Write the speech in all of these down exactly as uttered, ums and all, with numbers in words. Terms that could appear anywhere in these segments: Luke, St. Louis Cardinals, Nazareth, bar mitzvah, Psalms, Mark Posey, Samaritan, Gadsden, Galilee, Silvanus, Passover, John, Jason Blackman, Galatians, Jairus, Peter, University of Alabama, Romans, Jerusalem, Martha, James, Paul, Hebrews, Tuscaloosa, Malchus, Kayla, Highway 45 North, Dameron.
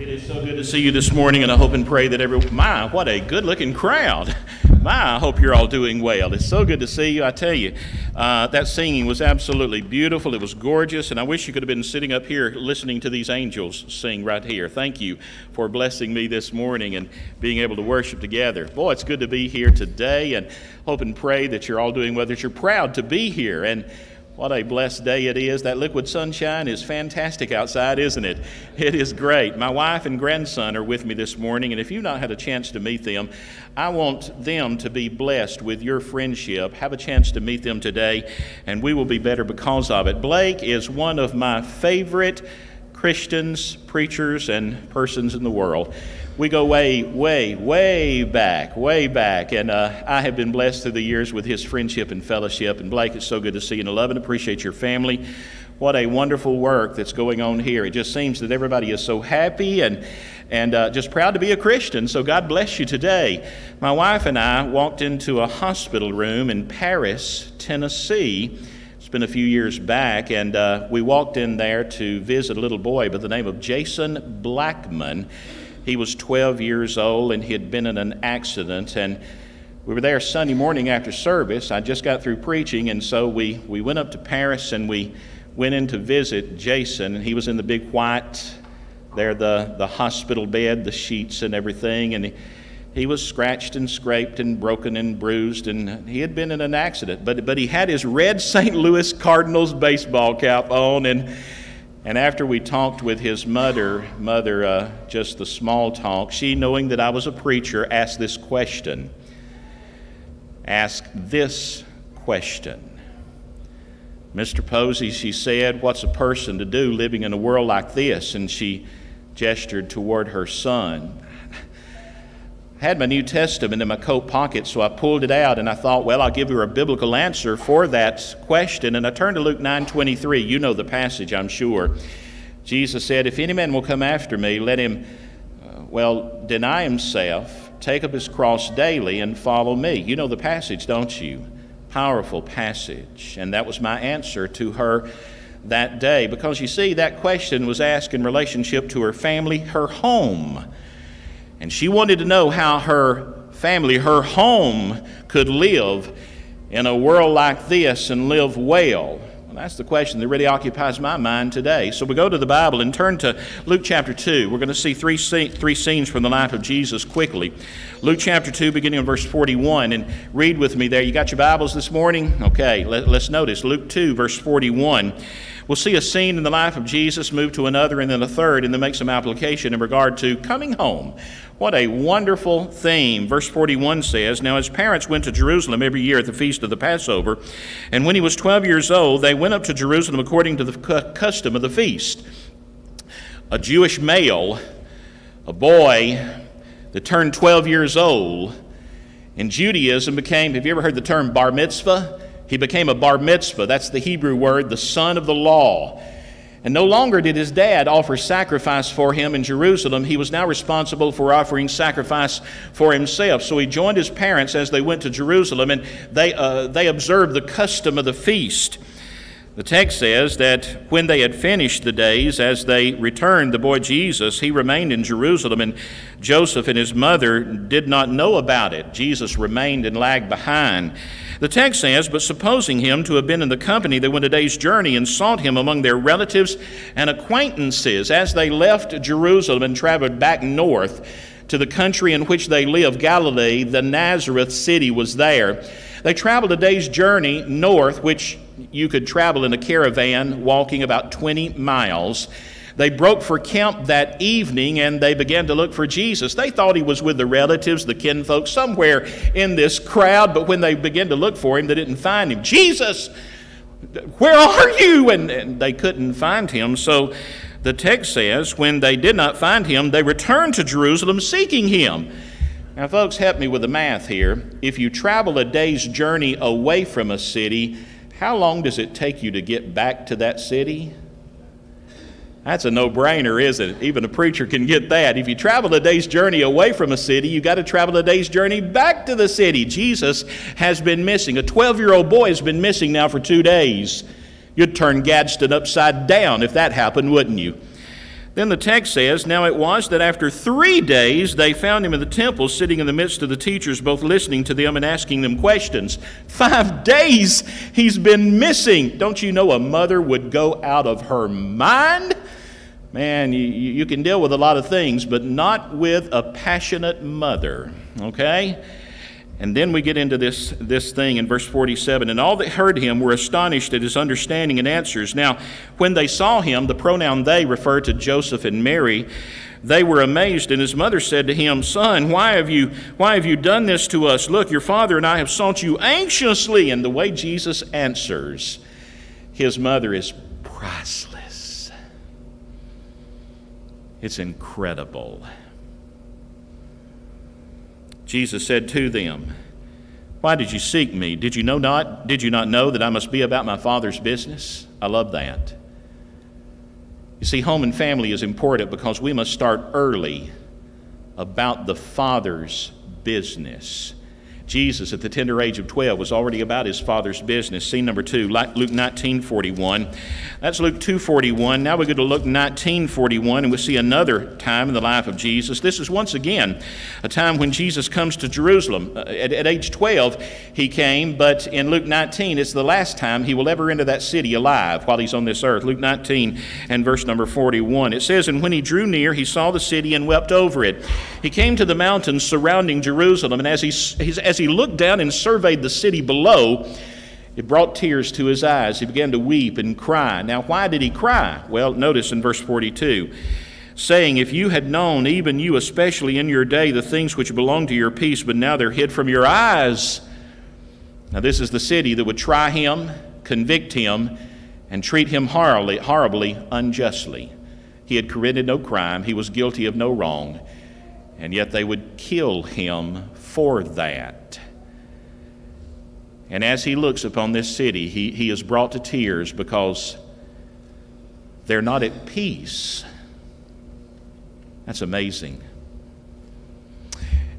It is so good to see you this morning, and I hope and pray that every, my, what a good-looking crowd. My, I hope you're all doing well. It's so good to see you, I tell you. Uh, that singing was absolutely beautiful. It was gorgeous, and I wish you could have been sitting up here listening to these angels sing right here. Thank you for blessing me this morning and being able to worship together. Boy, it's good to be here today, and hope and pray that you're all doing well, that you're proud to be here. And what a blessed day it is. That liquid sunshine is fantastic outside, isn't it? It is great. My wife and grandson are with me this morning, and if you've not had a chance to meet them, I want them to be blessed with your friendship. Have a chance to meet them today, and we will be better because of it. Blake is one of my favorite Christians, preachers, and persons in the world. We go way, way, way back, way back, and uh, I have been blessed through the years with his friendship and fellowship, and Blake, it's so good to see you, and I love and appreciate your family. What a wonderful work that's going on here. It just seems that everybody is so happy and, and uh, just proud to be a Christian, so God bless you today. My wife and I walked into a hospital room in Paris, Tennessee. It's been a few years back, and uh, we walked in there to visit a little boy by the name of Jason Blackman. He was twelve years old, and he had been in an accident, and we were there Sunday morning after service. I just got through preaching, and so we, we went up to Paris, and we went in to visit Jason, and he was in the big white, there the, the hospital bed, the sheets and everything, and he, he was scratched and scraped and broken and bruised, and he had been in an accident, but, but he had his red Saint Louis Cardinals baseball cap on, and And after we talked with his mother, mother uh, just the small talk, she, knowing that I was a preacher, asked this question. Asked this question. Mister Posey, she said, what's a person to do living in a world like this? And she gestured toward her son. I had my New Testament in my coat pocket, so I pulled it out, and I thought, well, I'll give her a biblical answer for that question. And I turned to Luke nine twenty-three. You know the passage, I'm sure. Jesus said, if any man will come after me, let him, uh, well, deny himself, take up his cross daily, and follow me. You know the passage, don't you? Powerful passage. And that was my answer to her that day. Because, you see, that question was asked in relationship to her family, her home. And she wanted to know how her family, her home, could live in a world like this and live well. Well, that's the question that really occupies my mind today. So we go to the Bible and turn to Luke chapter two. We're going to see three, three scenes from the life of Jesus quickly. Luke chapter two, beginning in verse forty-one. And read with me there. You got your Bibles this morning? Okay, let, let's notice. Luke two, verse forty-one. We'll see a scene in the life of Jesus, move to another, and then a third, and then make some application in regard to coming home. What a wonderful theme. Verse forty-one says, now his parents went to Jerusalem every year at the feast of the Passover, and when he was twelve years old, they went up to Jerusalem according to the custom of the feast. A Jewish male, a boy that turned twelve years old in Judaism became, have you ever heard the term bar mitzvah? He became a bar mitzvah. That's the Hebrew word, the son of the law. And no longer did his dad offer sacrifice for him in Jerusalem. He was now responsible for offering sacrifice for himself. So he joined his parents as they went to Jerusalem, and they, uh, they observed the custom of the feast. The text says that when they had finished the days, as they returned, the boy Jesus, he remained in Jerusalem, and Joseph and his mother did not know about it. Jesus remained and lagged behind. The text says, but supposing him to have been in the company, they went a day's journey and sought him among their relatives and acquaintances. As they left Jerusalem and traveled back north to the country in which they lived, Galilee, the Nazareth city was there. They traveled a day's journey north, which you could travel in a caravan, walking about twenty miles. They broke for camp that evening, and they began to look for Jesus. They thought he was with the relatives, the kinfolk, somewhere in this crowd, but when they began to look for him, they didn't find him. Jesus, where are you? And, and they couldn't find him. So the text says, when they did not find him, they returned to Jerusalem seeking him. Now, folks, help me with the math here. If you travel a day's journey away from a city, how long does it take you to get back to that city? That's a no-brainer, isn't it? Even a preacher can get that. If you travel a day's journey away from a city, you've got to travel a day's journey back to the city. Jesus has been missing. A twelve-year-old boy has been missing now for two days. You'd turn Gadsden upside down if that happened, wouldn't you? Then the text says, "Now it was that after three days they found him in the temple, sitting in the midst of the teachers, both listening to them and asking them questions." Five days he's been missing. Don't you know a mother would go out of her mind? Man, you, you can deal with a lot of things, but not with a passionate mother, okay? And then we get into this, this thing in verse forty-seven. "And all that heard him were astonished at his understanding and answers. Now, when they saw him," the pronoun they refer to Joseph and Mary, "they were amazed. And his mother said to him, 'Son, why have you, why have you done this to us? Look, your father and I have sought you anxiously.'" And the way Jesus answers his mother is priceless. It's incredible. Jesus said to them, "Why did you seek me? Did you know not? Did you not know that I must be about my Father's business?" I love that. You see, home and family is important because we must start early about the Father's business. Jesus, at the tender age of twelve, was already about his Father's business. Scene number two, Luke nineteen forty-one. That's Luke two forty-one. Now we go to Luke nineteen forty-one, and we see another time in the life of Jesus. This is once again a time when Jesus comes to Jerusalem. At, at age twelve, he came, but in Luke nineteen, it's the last time he will ever enter that city alive while he's on this earth. Luke nineteen and verse number forty-one. It says, "And when he drew near, he saw the city and wept over it. He came to the mountains surrounding Jerusalem, and as he, he's, as he looked down and surveyed the city below, it brought tears to his eyes. He began to weep and cry." Now, why did he cry? Well, notice in verse forty-two, saying, "If you had known, even you especially in your day, the things which belong to your peace, but now they're hid from your eyes." Now, this is the city that would try him, convict him, and treat him horribly, horribly unjustly. He had committed no crime. He was guilty of no wrong. And yet they would kill him for that. And as he looks upon this city, he, he is brought to tears because they're not at peace. That's amazing.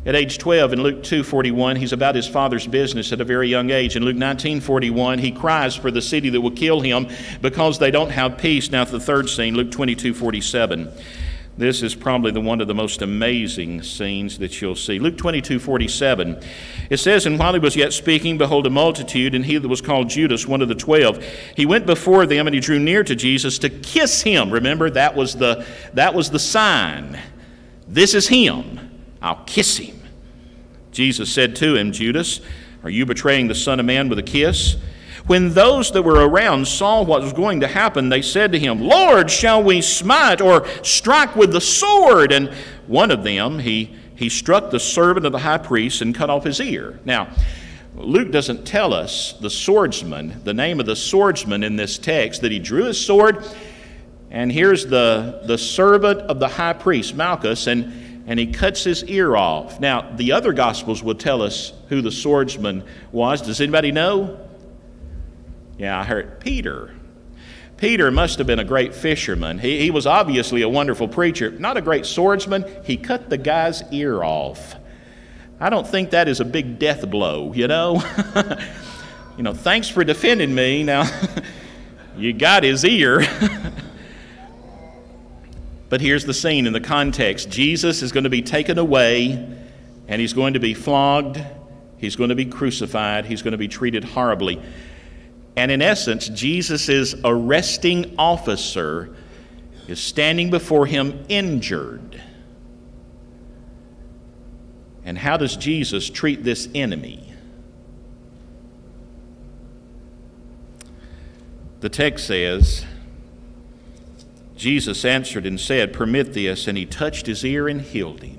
At age twelve, in Luke two forty-one, he's about his Father's business at a very young age. In Luke nineteen forty-one, he cries for the city that will kill him because they don't have peace. Now to the third scene, Luke twenty-two forty-seven. This is probably the one of the most amazing scenes that you'll see. Luke twenty-two forty-seven. It says, "And while he was yet speaking, behold, a multitude, and he that was called Judas, one of the twelve, he went before them, and he drew near to Jesus to kiss him." Remember, that was the, that was the sign. This is him. I'll kiss him. Jesus said to him, "Judas, are you betraying the Son of Man with a kiss?" When those that were around saw what was going to happen, they said to him, "Lord, shall we smite or strike with the sword?" And one of them, he, he struck the servant of the high priest and cut off his ear. Now, Luke doesn't tell us the swordsman, the name of the swordsman in this text, that he drew his sword, and here's the, the servant of the high priest, Malchus, and and he cuts his ear off. Now, the other Gospels will tell us who the swordsman was. Does anybody know? Yeah, I heard Peter. Peter must have been a great fisherman. He, he was obviously a wonderful preacher, not a great swordsman. He cut the guy's ear off. I don't think that is a big death blow, you know? You know, thanks for defending me. Now, you got his ear. But here's the scene in the context. Jesus is going to be taken away, and he's going to be flogged. He's going to be crucified. He's going to be treated horribly. And in essence, Jesus' arresting officer is standing before him injured. And how does Jesus treat this enemy? The text says, Jesus answered and said, "Permit this," and he touched his ear and healed him.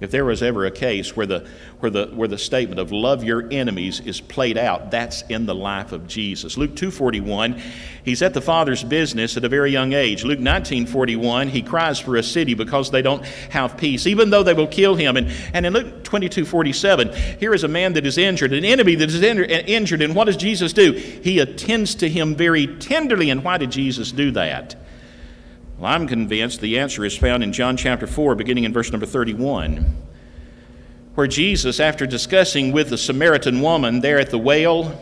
If there was ever a case where the, where the, where the statement of love your enemies is played out, that's in the life of Jesus. Luke two forty-one, he's at the Father's business at a very young age. Luke nineteen forty-one, he cries for a city because they don't have peace, even though they will kill him. And, and in Luke twenty-two forty-seven, here is a man that is injured, an enemy that is injured, and what does Jesus do? He attends to him very tenderly, and why did Jesus do that? Well, I'm convinced the answer is found in John chapter four, beginning in verse number thirty-one, where Jesus, after discussing with the Samaritan woman there at the well,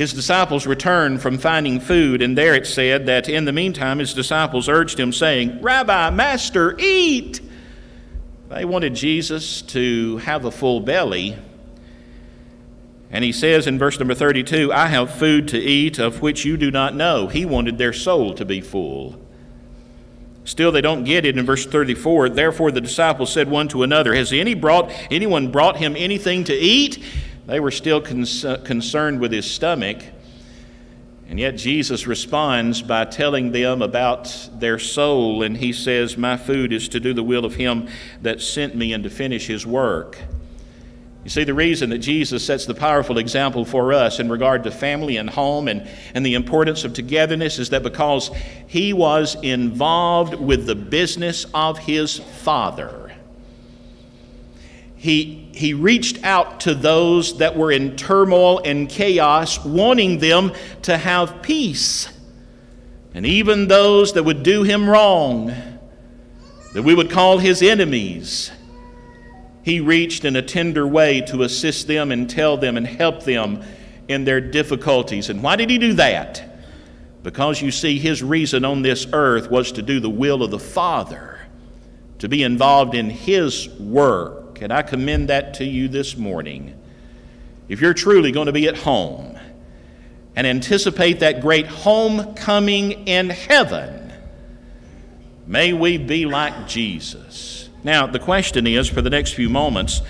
His disciples returned from finding food, and there it said that in the meantime his disciples urged him, saying, "Rabbi, Master, eat!" They wanted Jesus to have a full belly. And he says in verse number thirty-two, "I have food to eat of which you do not know." He wanted their soul to be full. Still, they don't get it in verse thirty-four. "Therefore the disciples said one to another, Has any brought, anyone brought him anything to eat?" They were still cons- concerned with his stomach, and yet Jesus responds by telling them about their soul, and he says, "My food is to do the will of him that sent me and to finish his work." You see, the reason that Jesus sets the powerful example for us in regard to family and home and, and the importance of togetherness is that because he was involved with the business of his Father. He, he reached out to those that were in turmoil and chaos, wanting them to have peace. And even those that would do him wrong, that we would call his enemies, he reached in a tender way to assist them and tell them and help them in their difficulties. And why did he do that? Because you see, his reason on this earth was to do the will of the Father, to be involved in his work. And I commend that to you this morning. If you're truly going to be at home and anticipate that great homecoming in heaven, may we be like Jesus. Now, the question is, for the next few moments,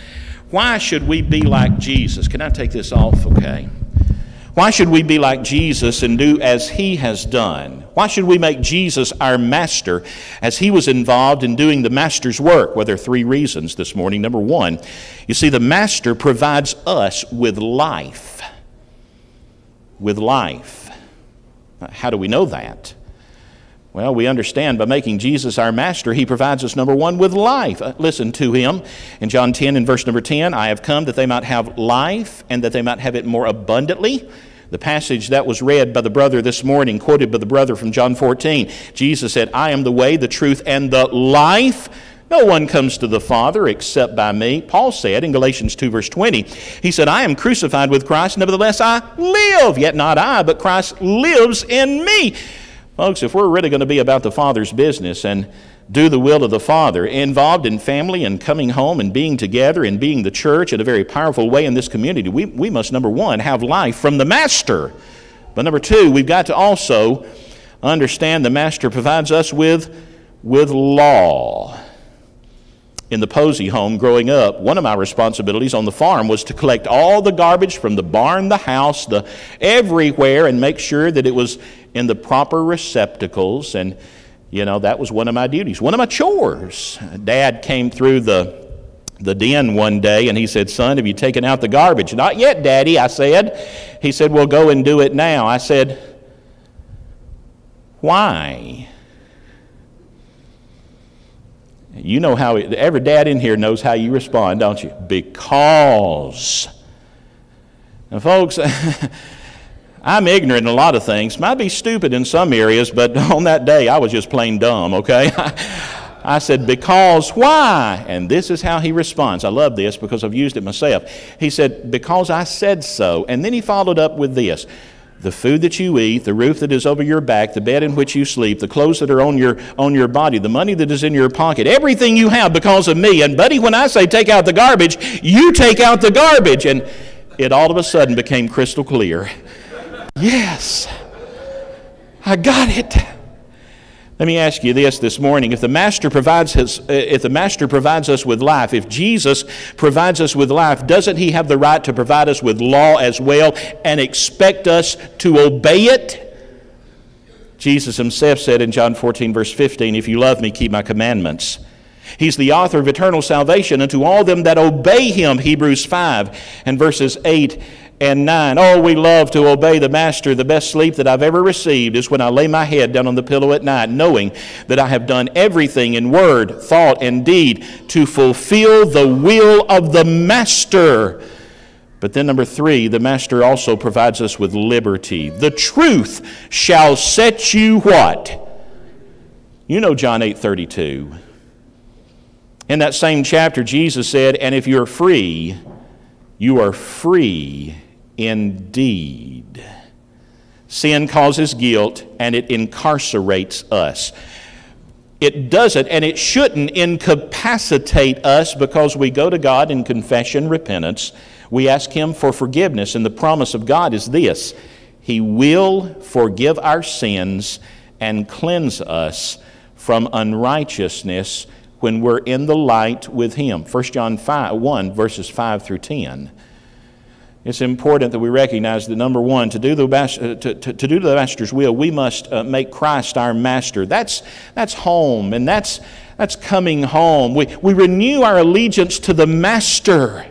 why should we be like Jesus? Can I take this off? Okay. Why should we be like Jesus and do as he has done? Why should we make Jesus our master as he was involved in doing the master's work? Well, there are three reasons this morning. Number one, you see, the master provides us with life. With life. How do we know that? Well, we understand by making Jesus our master, he provides us, number one, with life. Listen to him in John ten and verse number ten, "I have come that they might have life and that they might have it more abundantly." The passage that was read by the brother this morning, quoted by the brother from John fourteen, Jesus said, "I am the way, the truth, and the life. No one comes to the Father except by me." Paul said in Galatians two verse twenty, he said, "I am crucified with Christ, nevertheless I live, yet not I, but Christ lives in me." Folks, if we're really going to be about the Father's business and do the will of the Father, involved in family and coming home and being together and being the church in a very powerful way in this community, we, we must, number one, have life from the Master. But number two, we've got to also understand the Master provides us with, with law. In the Posey home growing up, one of my responsibilities on the farm was to collect all the garbage from the barn, the house, the everywhere, and make sure that it was in the proper receptacles, and you know, that was one of my duties, one of my chores. Dad came through the the den one day and he said, "Son, have you taken out the garbage?" "Not yet, Daddy," I said. He said, "Well, go and do it now." I said, "Why?" You know how, it, every dad in here knows how you respond, don't you? Because. And folks, I'm ignorant in a lot of things. Might be stupid in some areas, but on that day, I was just plain dumb, okay? I said, "Because why?" And this is how he responds. I love this because I've used it myself. He said, "Because I said so." And then he followed up with this. "The food that you eat, the roof that is over your back, the bed in which you sleep, the clothes that are on your on your body, the money that is in your pocket, everything you have because of me. And buddy, when I say take out the garbage, you take out the garbage." And it all of a sudden became crystal clear. Yes, I got it. Let me ask you this this morning. If the Master provides his, if the Master provides us with life, if Jesus provides us with life, doesn't he have the right to provide us with law as well and expect us to obey it? Jesus himself said in John fourteen, verse fifteen, "If you love me, keep my commandments." He's the author of eternal salvation unto all them that obey him, Hebrews five and verses eight and nine. Oh, we love to obey the Master. The best sleep that I've ever received is when I lay my head down on the pillow at night, knowing that I have done everything in word, thought, and deed to fulfill the will of the Master. But then number three, the Master also provides us with liberty. The truth shall set you what? You know John eight thirty-two. In that same chapter, Jesus said, "And if you're free, you are free indeed." Sin causes guilt, and it incarcerates us. It doesn't, and it shouldn't incapacitate us, because we go to God in confession, repentance. We ask Him for forgiveness, and the promise of God is this: He will forgive our sins and cleanse us from unrighteousness when we're in the light with Him. First John one, verses five through ten. It's important that we recognize that, number one, to do the, to, to, to do the master's will, we must uh, make Christ our master. That's, that's home, and that's, that's coming home. We, we renew our allegiance to the master.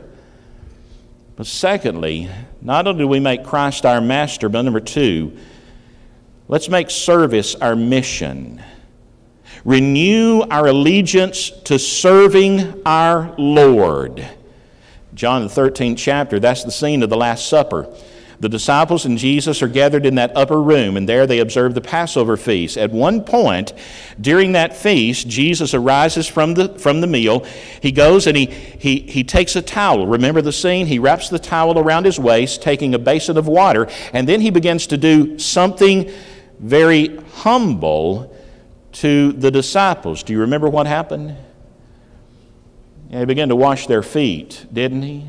But secondly, not only do we make Christ our master, but number two, let's make service our mission. Renew our allegiance to serving our Lord. John, the thirteenth chapter, that's the scene of the Last Supper. The disciples and Jesus are gathered in that upper room, and there they observe the Passover feast. At one point during that feast, Jesus arises from the, from the meal. He goes and he, he, he takes a towel. Remember the scene? He wraps the towel around his waist, taking a basin of water, and then he begins to do something very humble to the disciples. Do you remember what happened? Yeah, he began to wash their feet, didn't he?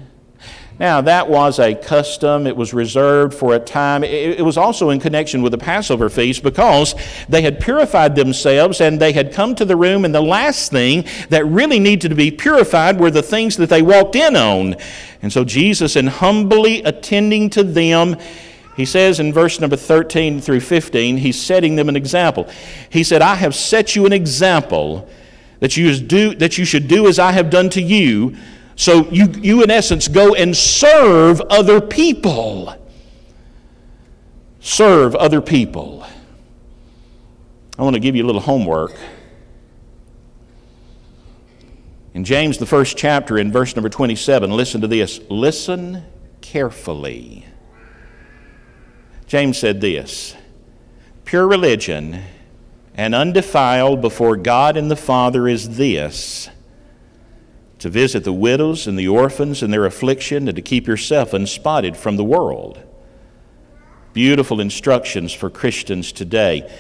Now, that was a custom. It was reserved for a time. It, it was also in connection with the Passover feast, because they had purified themselves and they had come to the room, and the last thing that really needed to be purified were the things that they walked in on. And so Jesus, in humbly attending to them, He says in verse number thirteen through fifteen, He's setting them an example. He said, "I have set you an example that you, do, that you should do as I have done to you." So you, you, in essence, go and serve other people. Serve other people. I want to give you a little homework. In James, the first chapter, in verse number twenty-seven, listen to this. Listen carefully. James said this: "Pure religion and undefiled before God and the Father is this, to visit the widows and the orphans in their affliction, and to keep yourself unspotted from the world." Beautiful instructions for Christians today.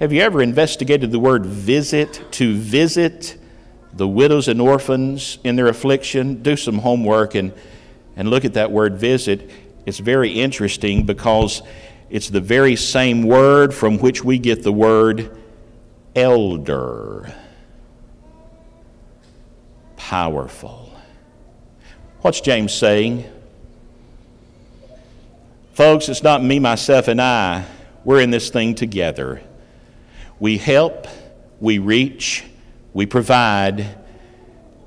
Have you ever investigated the word visit? To visit the widows and orphans in their affliction? Do some homework and, and look at that word visit. It's very interesting, because it's the very same word from which we get the word elder. Powerful. What's James saying? Folks, it's not me, myself, and I. We're in this thing together. We help, we reach, we provide,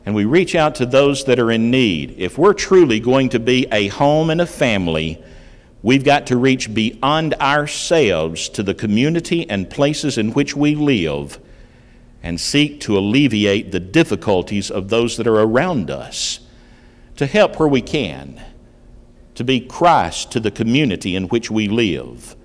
and we reach out to those that are in need. If we're truly going to be a home and a family, we've got to reach beyond ourselves to the community and places in which we live, and seek to alleviate the difficulties of those that are around us, to help where we can, to be Christ to the community in which we live.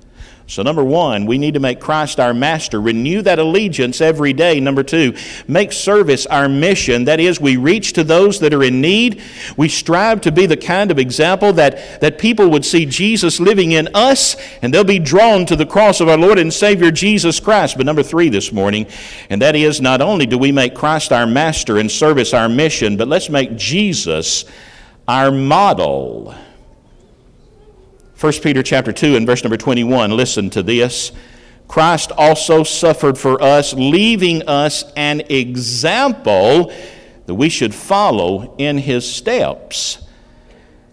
So number one, we need to make Christ our master. Renew that allegiance every day. Number two, make service our mission. That is, we reach to those that are in need. We strive to be the kind of example that, that people would see Jesus living in us, and they'll be drawn to the cross of our Lord and Savior Jesus Christ. But number three this morning, and that is, not only do we make Christ our master and service our mission, but let's make Jesus our model. First Peter chapter two and verse number twenty-one, listen to this. Christ also suffered for us, leaving us an example that we should follow in His steps.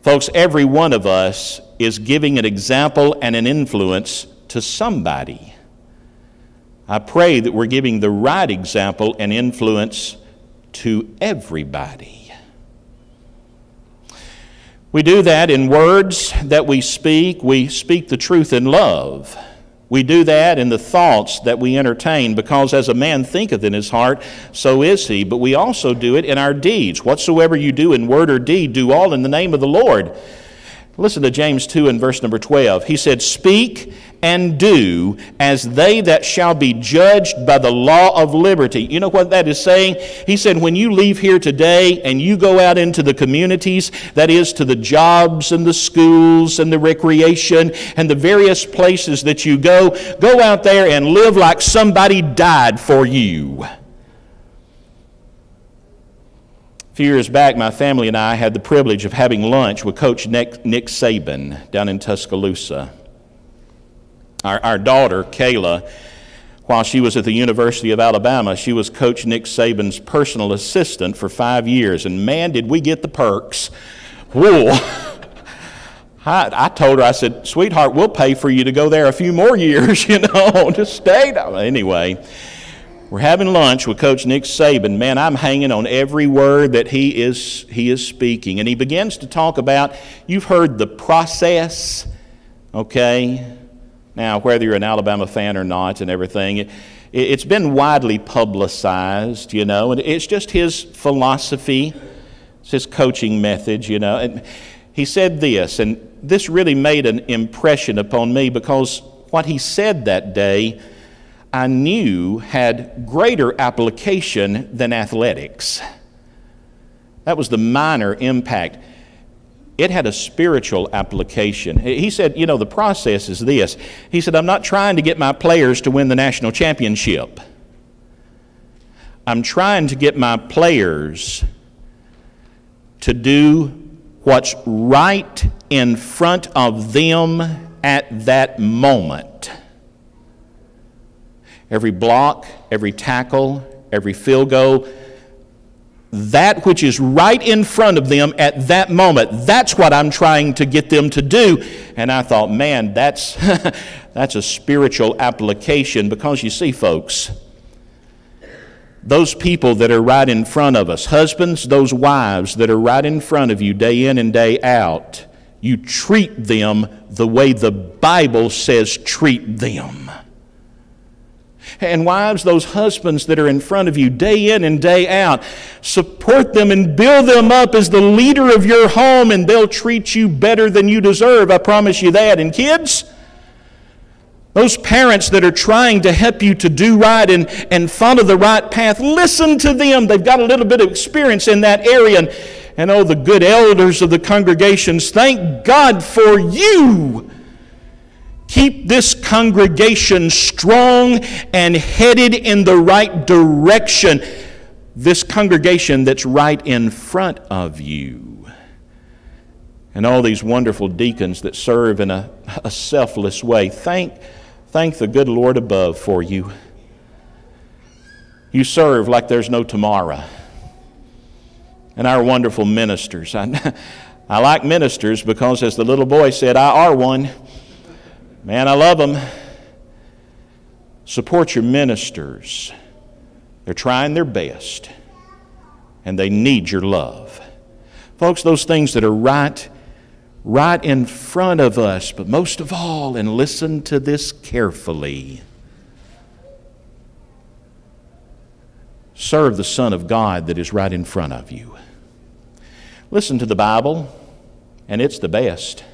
Folks, every one of us is giving an example and an influence to somebody. I pray that we're giving the right example and influence to everybody. We do that in words that we speak. We speak the truth in love. We do that in the thoughts that we entertain, because as a man thinketh in his heart, so is he. But we also do it in our deeds. Whatsoever you do in word or deed, do all in the name of the Lord, Listen to James two and verse number twelve. He said, "Speak and do as they that shall be judged by the law of liberty." You know what that is saying? He said, when you leave here today and you go out into the communities, that is to the jobs and the schools and the recreation and the various places that you go, go out there and live like somebody died for you. A few years back, my family and I had the privilege of having lunch with Coach Nick, Nick Saban down in Tuscaloosa. Our, our daughter, Kayla, while she was at the University of Alabama, she was Coach Nick Saban's personal assistant for five years, and man, did we get the perks. Whoa. I, I told her, I said, "Sweetheart, we'll pay for you to go there a few more years, you know, to stay." Anyway. We're having lunch with Coach Nick Saban. Man, I'm hanging on every word that he is, he is speaking. And he begins to talk about, you've heard the process, okay? Now, whether you're an Alabama fan or not and everything, it, it's been widely publicized, you know, and it's just his philosophy. It's his coaching method, you know. And he said this, and this really made an impression upon me because what he said that day I knew had greater application than athletics. That was the minor impact. It had a spiritual application. He said, you know, the process is this. He said, I'm not trying to get my players to win the national championship. I'm trying to get my players to do what's right in front of them at that moment. Every block, every tackle, every field goal, that which is right in front of them at that moment, that's what I'm trying to get them to do. And I thought, man, that's, that's a spiritual application because you see, folks, those people that are right in front of us, husbands, those wives that are right in front of you day in and day out, you treat them the way the Bible says treat them. And wives, those husbands that are in front of you day in and day out, support them and build them up as the leader of your home, and they'll treat you better than you deserve. I promise you that. And kids, those parents that are trying to help you to do right and, and follow the right path, listen to them. They've got a little bit of experience in that area. And, and oh, the good elders of the congregations, thank God for you. Keep this congregation strong and headed in the right direction. This congregation that's right in front of you. And all these wonderful deacons that serve in a, a selfless way. Thank, thank the good Lord above for you. You serve like there's no tomorrow. And our wonderful ministers. I, I like ministers because as the little boy said, I are one. Man, I love them. Support your ministers. They're trying their best, and they need your love. Folks, those things that are right, right in front of us, but most of all, and listen to this carefully, serve the Son of God that is right in front of you. Listen to the Bible, and it's the best.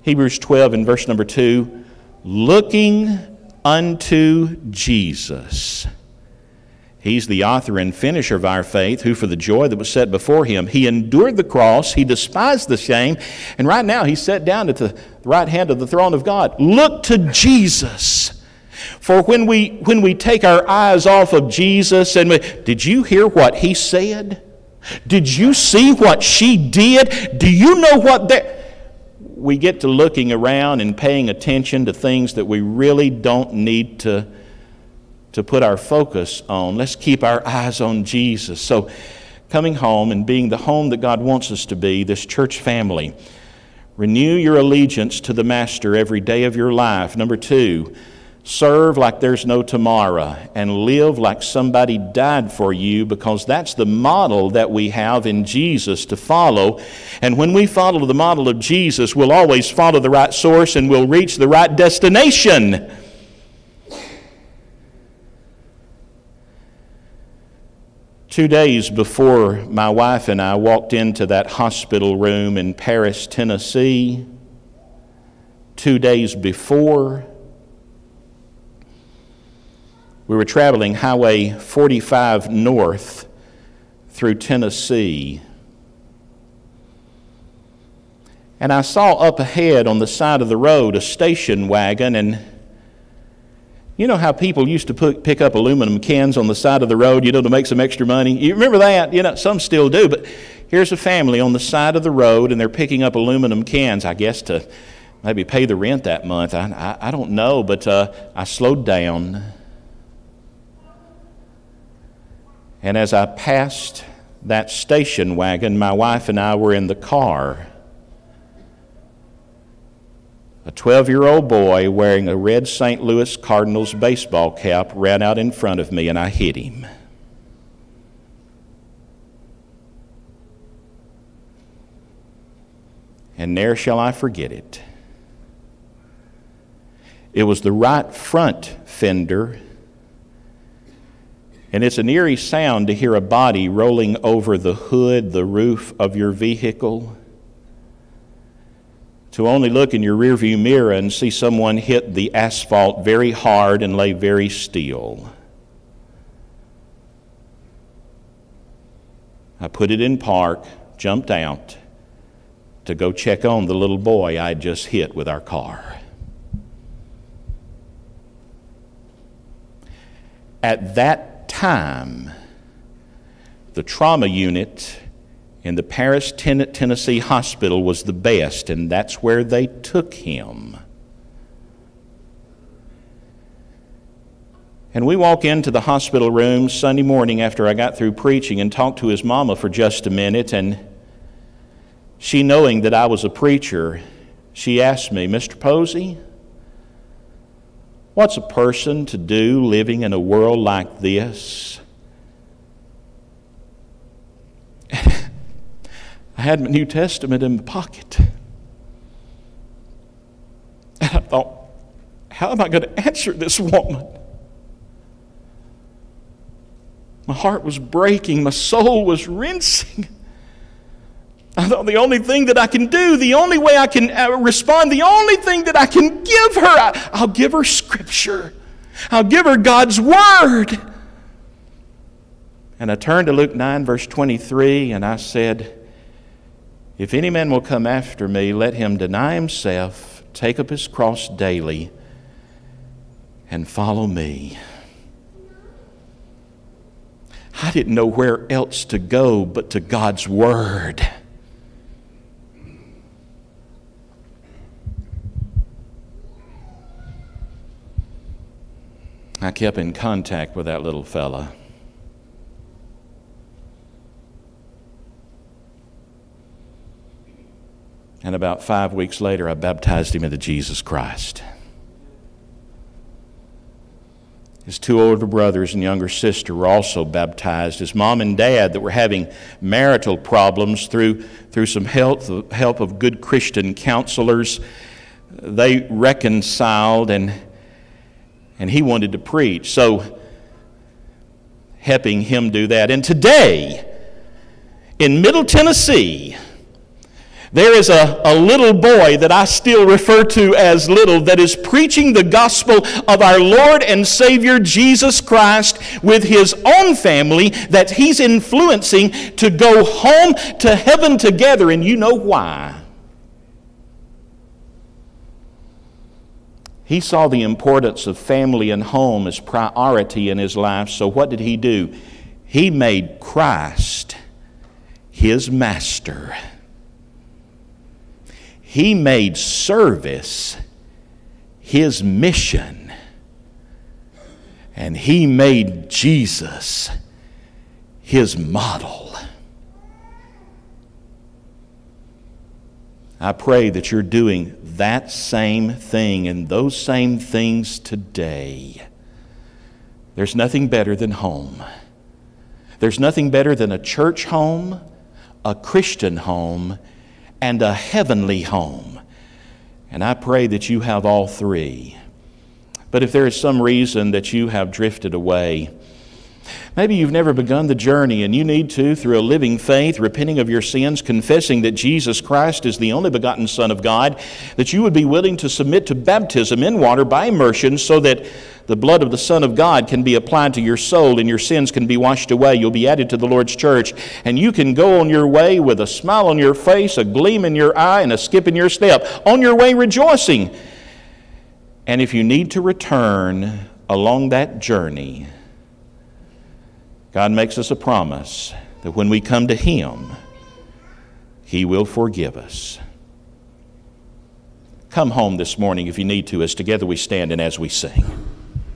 Hebrews twelve and verse number two, looking unto Jesus. He's the author and finisher of our faith, who for the joy that was set before him, he endured the cross, he despised the shame, and right now he's set down at the right hand of the throne of God. Look to Jesus. For when we, when we take our eyes off of Jesus and we, did you hear what he said? Did you see what she did? Do you know what that... We get to looking around and paying attention to things that we really don't need to, to put our focus on. Let's keep our eyes on Jesus. So coming home and being the home that God wants us to be, this church family, renew your allegiance to the Master every day of your life. Number two, serve like there's no tomorrow and live like somebody died for you, because that's the model that we have in Jesus to follow. And when we follow the model of Jesus, we'll always follow the right source and we'll reach the right destination. Two days before my wife and I walked into that hospital room in Paris, Tennessee, two days before, we were traveling Highway forty-five North through Tennessee. And I saw up ahead on the side of the road a station wagon, and you know how people used to put, pick up aluminum cans on the side of the road, you know, to make some extra money? You remember that? You know, some still do, but here's a family on the side of the road, and they're picking up aluminum cans, I guess, to maybe pay the rent that month. I, I, I don't know, but uh, I slowed down. And as I passed that station wagon, my wife and I were in the car. A twelve-year-old boy wearing a red Saint Louis Cardinals baseball cap ran out in front of me, and I hit him. And ne'er shall I forget it. It was the right front fender, and it's an eerie sound to hear a body rolling over the hood, the roof of your vehicle, to only look in your rearview mirror and see someone hit the asphalt very hard and lay very still. I put it in park, jumped out to go check on the little boy I just hit with our car. At that time, the trauma unit and the Paris, Tennessee hospital was the best, and that's where they took him. And we walk into the hospital room Sunday morning after I got through preaching and talked to his mama for just a minute, and she, knowing that I was a preacher, she asked me, "Mister Posey, what's a person to do living in a world like this?" I had my New Testament in my pocket. And I thought, how am I going to answer this woman? My heart was breaking. My soul was rinsing. I thought the only thing that I can do, the only way I can respond, the only thing that I can give her, I, I'll give her Scripture. I'll give her God's Word. And I turned to Luke nine, verse twenty-three, and I said, "If any man will come after me, let him deny himself, take up his cross daily, and follow me." I didn't know where else to go but to God's Word. I kept in contact with that little fella. And about five weeks later, I baptized him into Jesus Christ. His two older brothers and younger sister were also baptized. His mom and dad, that were having marital problems through, through some help, the help of good Christian counselors, they reconciled, and, and he wanted to preach. So, helping him do that. And today, in Middle Tennessee, there is a, a little boy that I still refer to as little that is preaching the gospel of our Lord and Savior Jesus Christ with his own family that he's influencing to go home to heaven together, and you know why. He saw the importance of family and home as priority in his life, so what did he do? He made Christ his master. He made service his mission, and he made Jesus his model. I pray that you're doing that same thing and those same things today. There's nothing better than home. There's nothing better than a church home, a Christian home, and a heavenly home. And I pray that you have all three. But if there is some reason that you have drifted away, Maybe you've never begun the journey and you need to, through a living faith, repenting of your sins, confessing that Jesus Christ is the only begotten Son of God, that you would be willing to submit to baptism in water by immersion so that the blood of the Son of God can be applied to your soul and your sins can be washed away. You'll be added to the Lord's church and you can go on your way with a smile on your face, a gleam in your eye, and a skip in your step, on your way rejoicing. And if you need to return along that journey, God makes us a promise that when we come to Him, He will forgive us. Come home this morning if you need to, as together we stand and as we sing.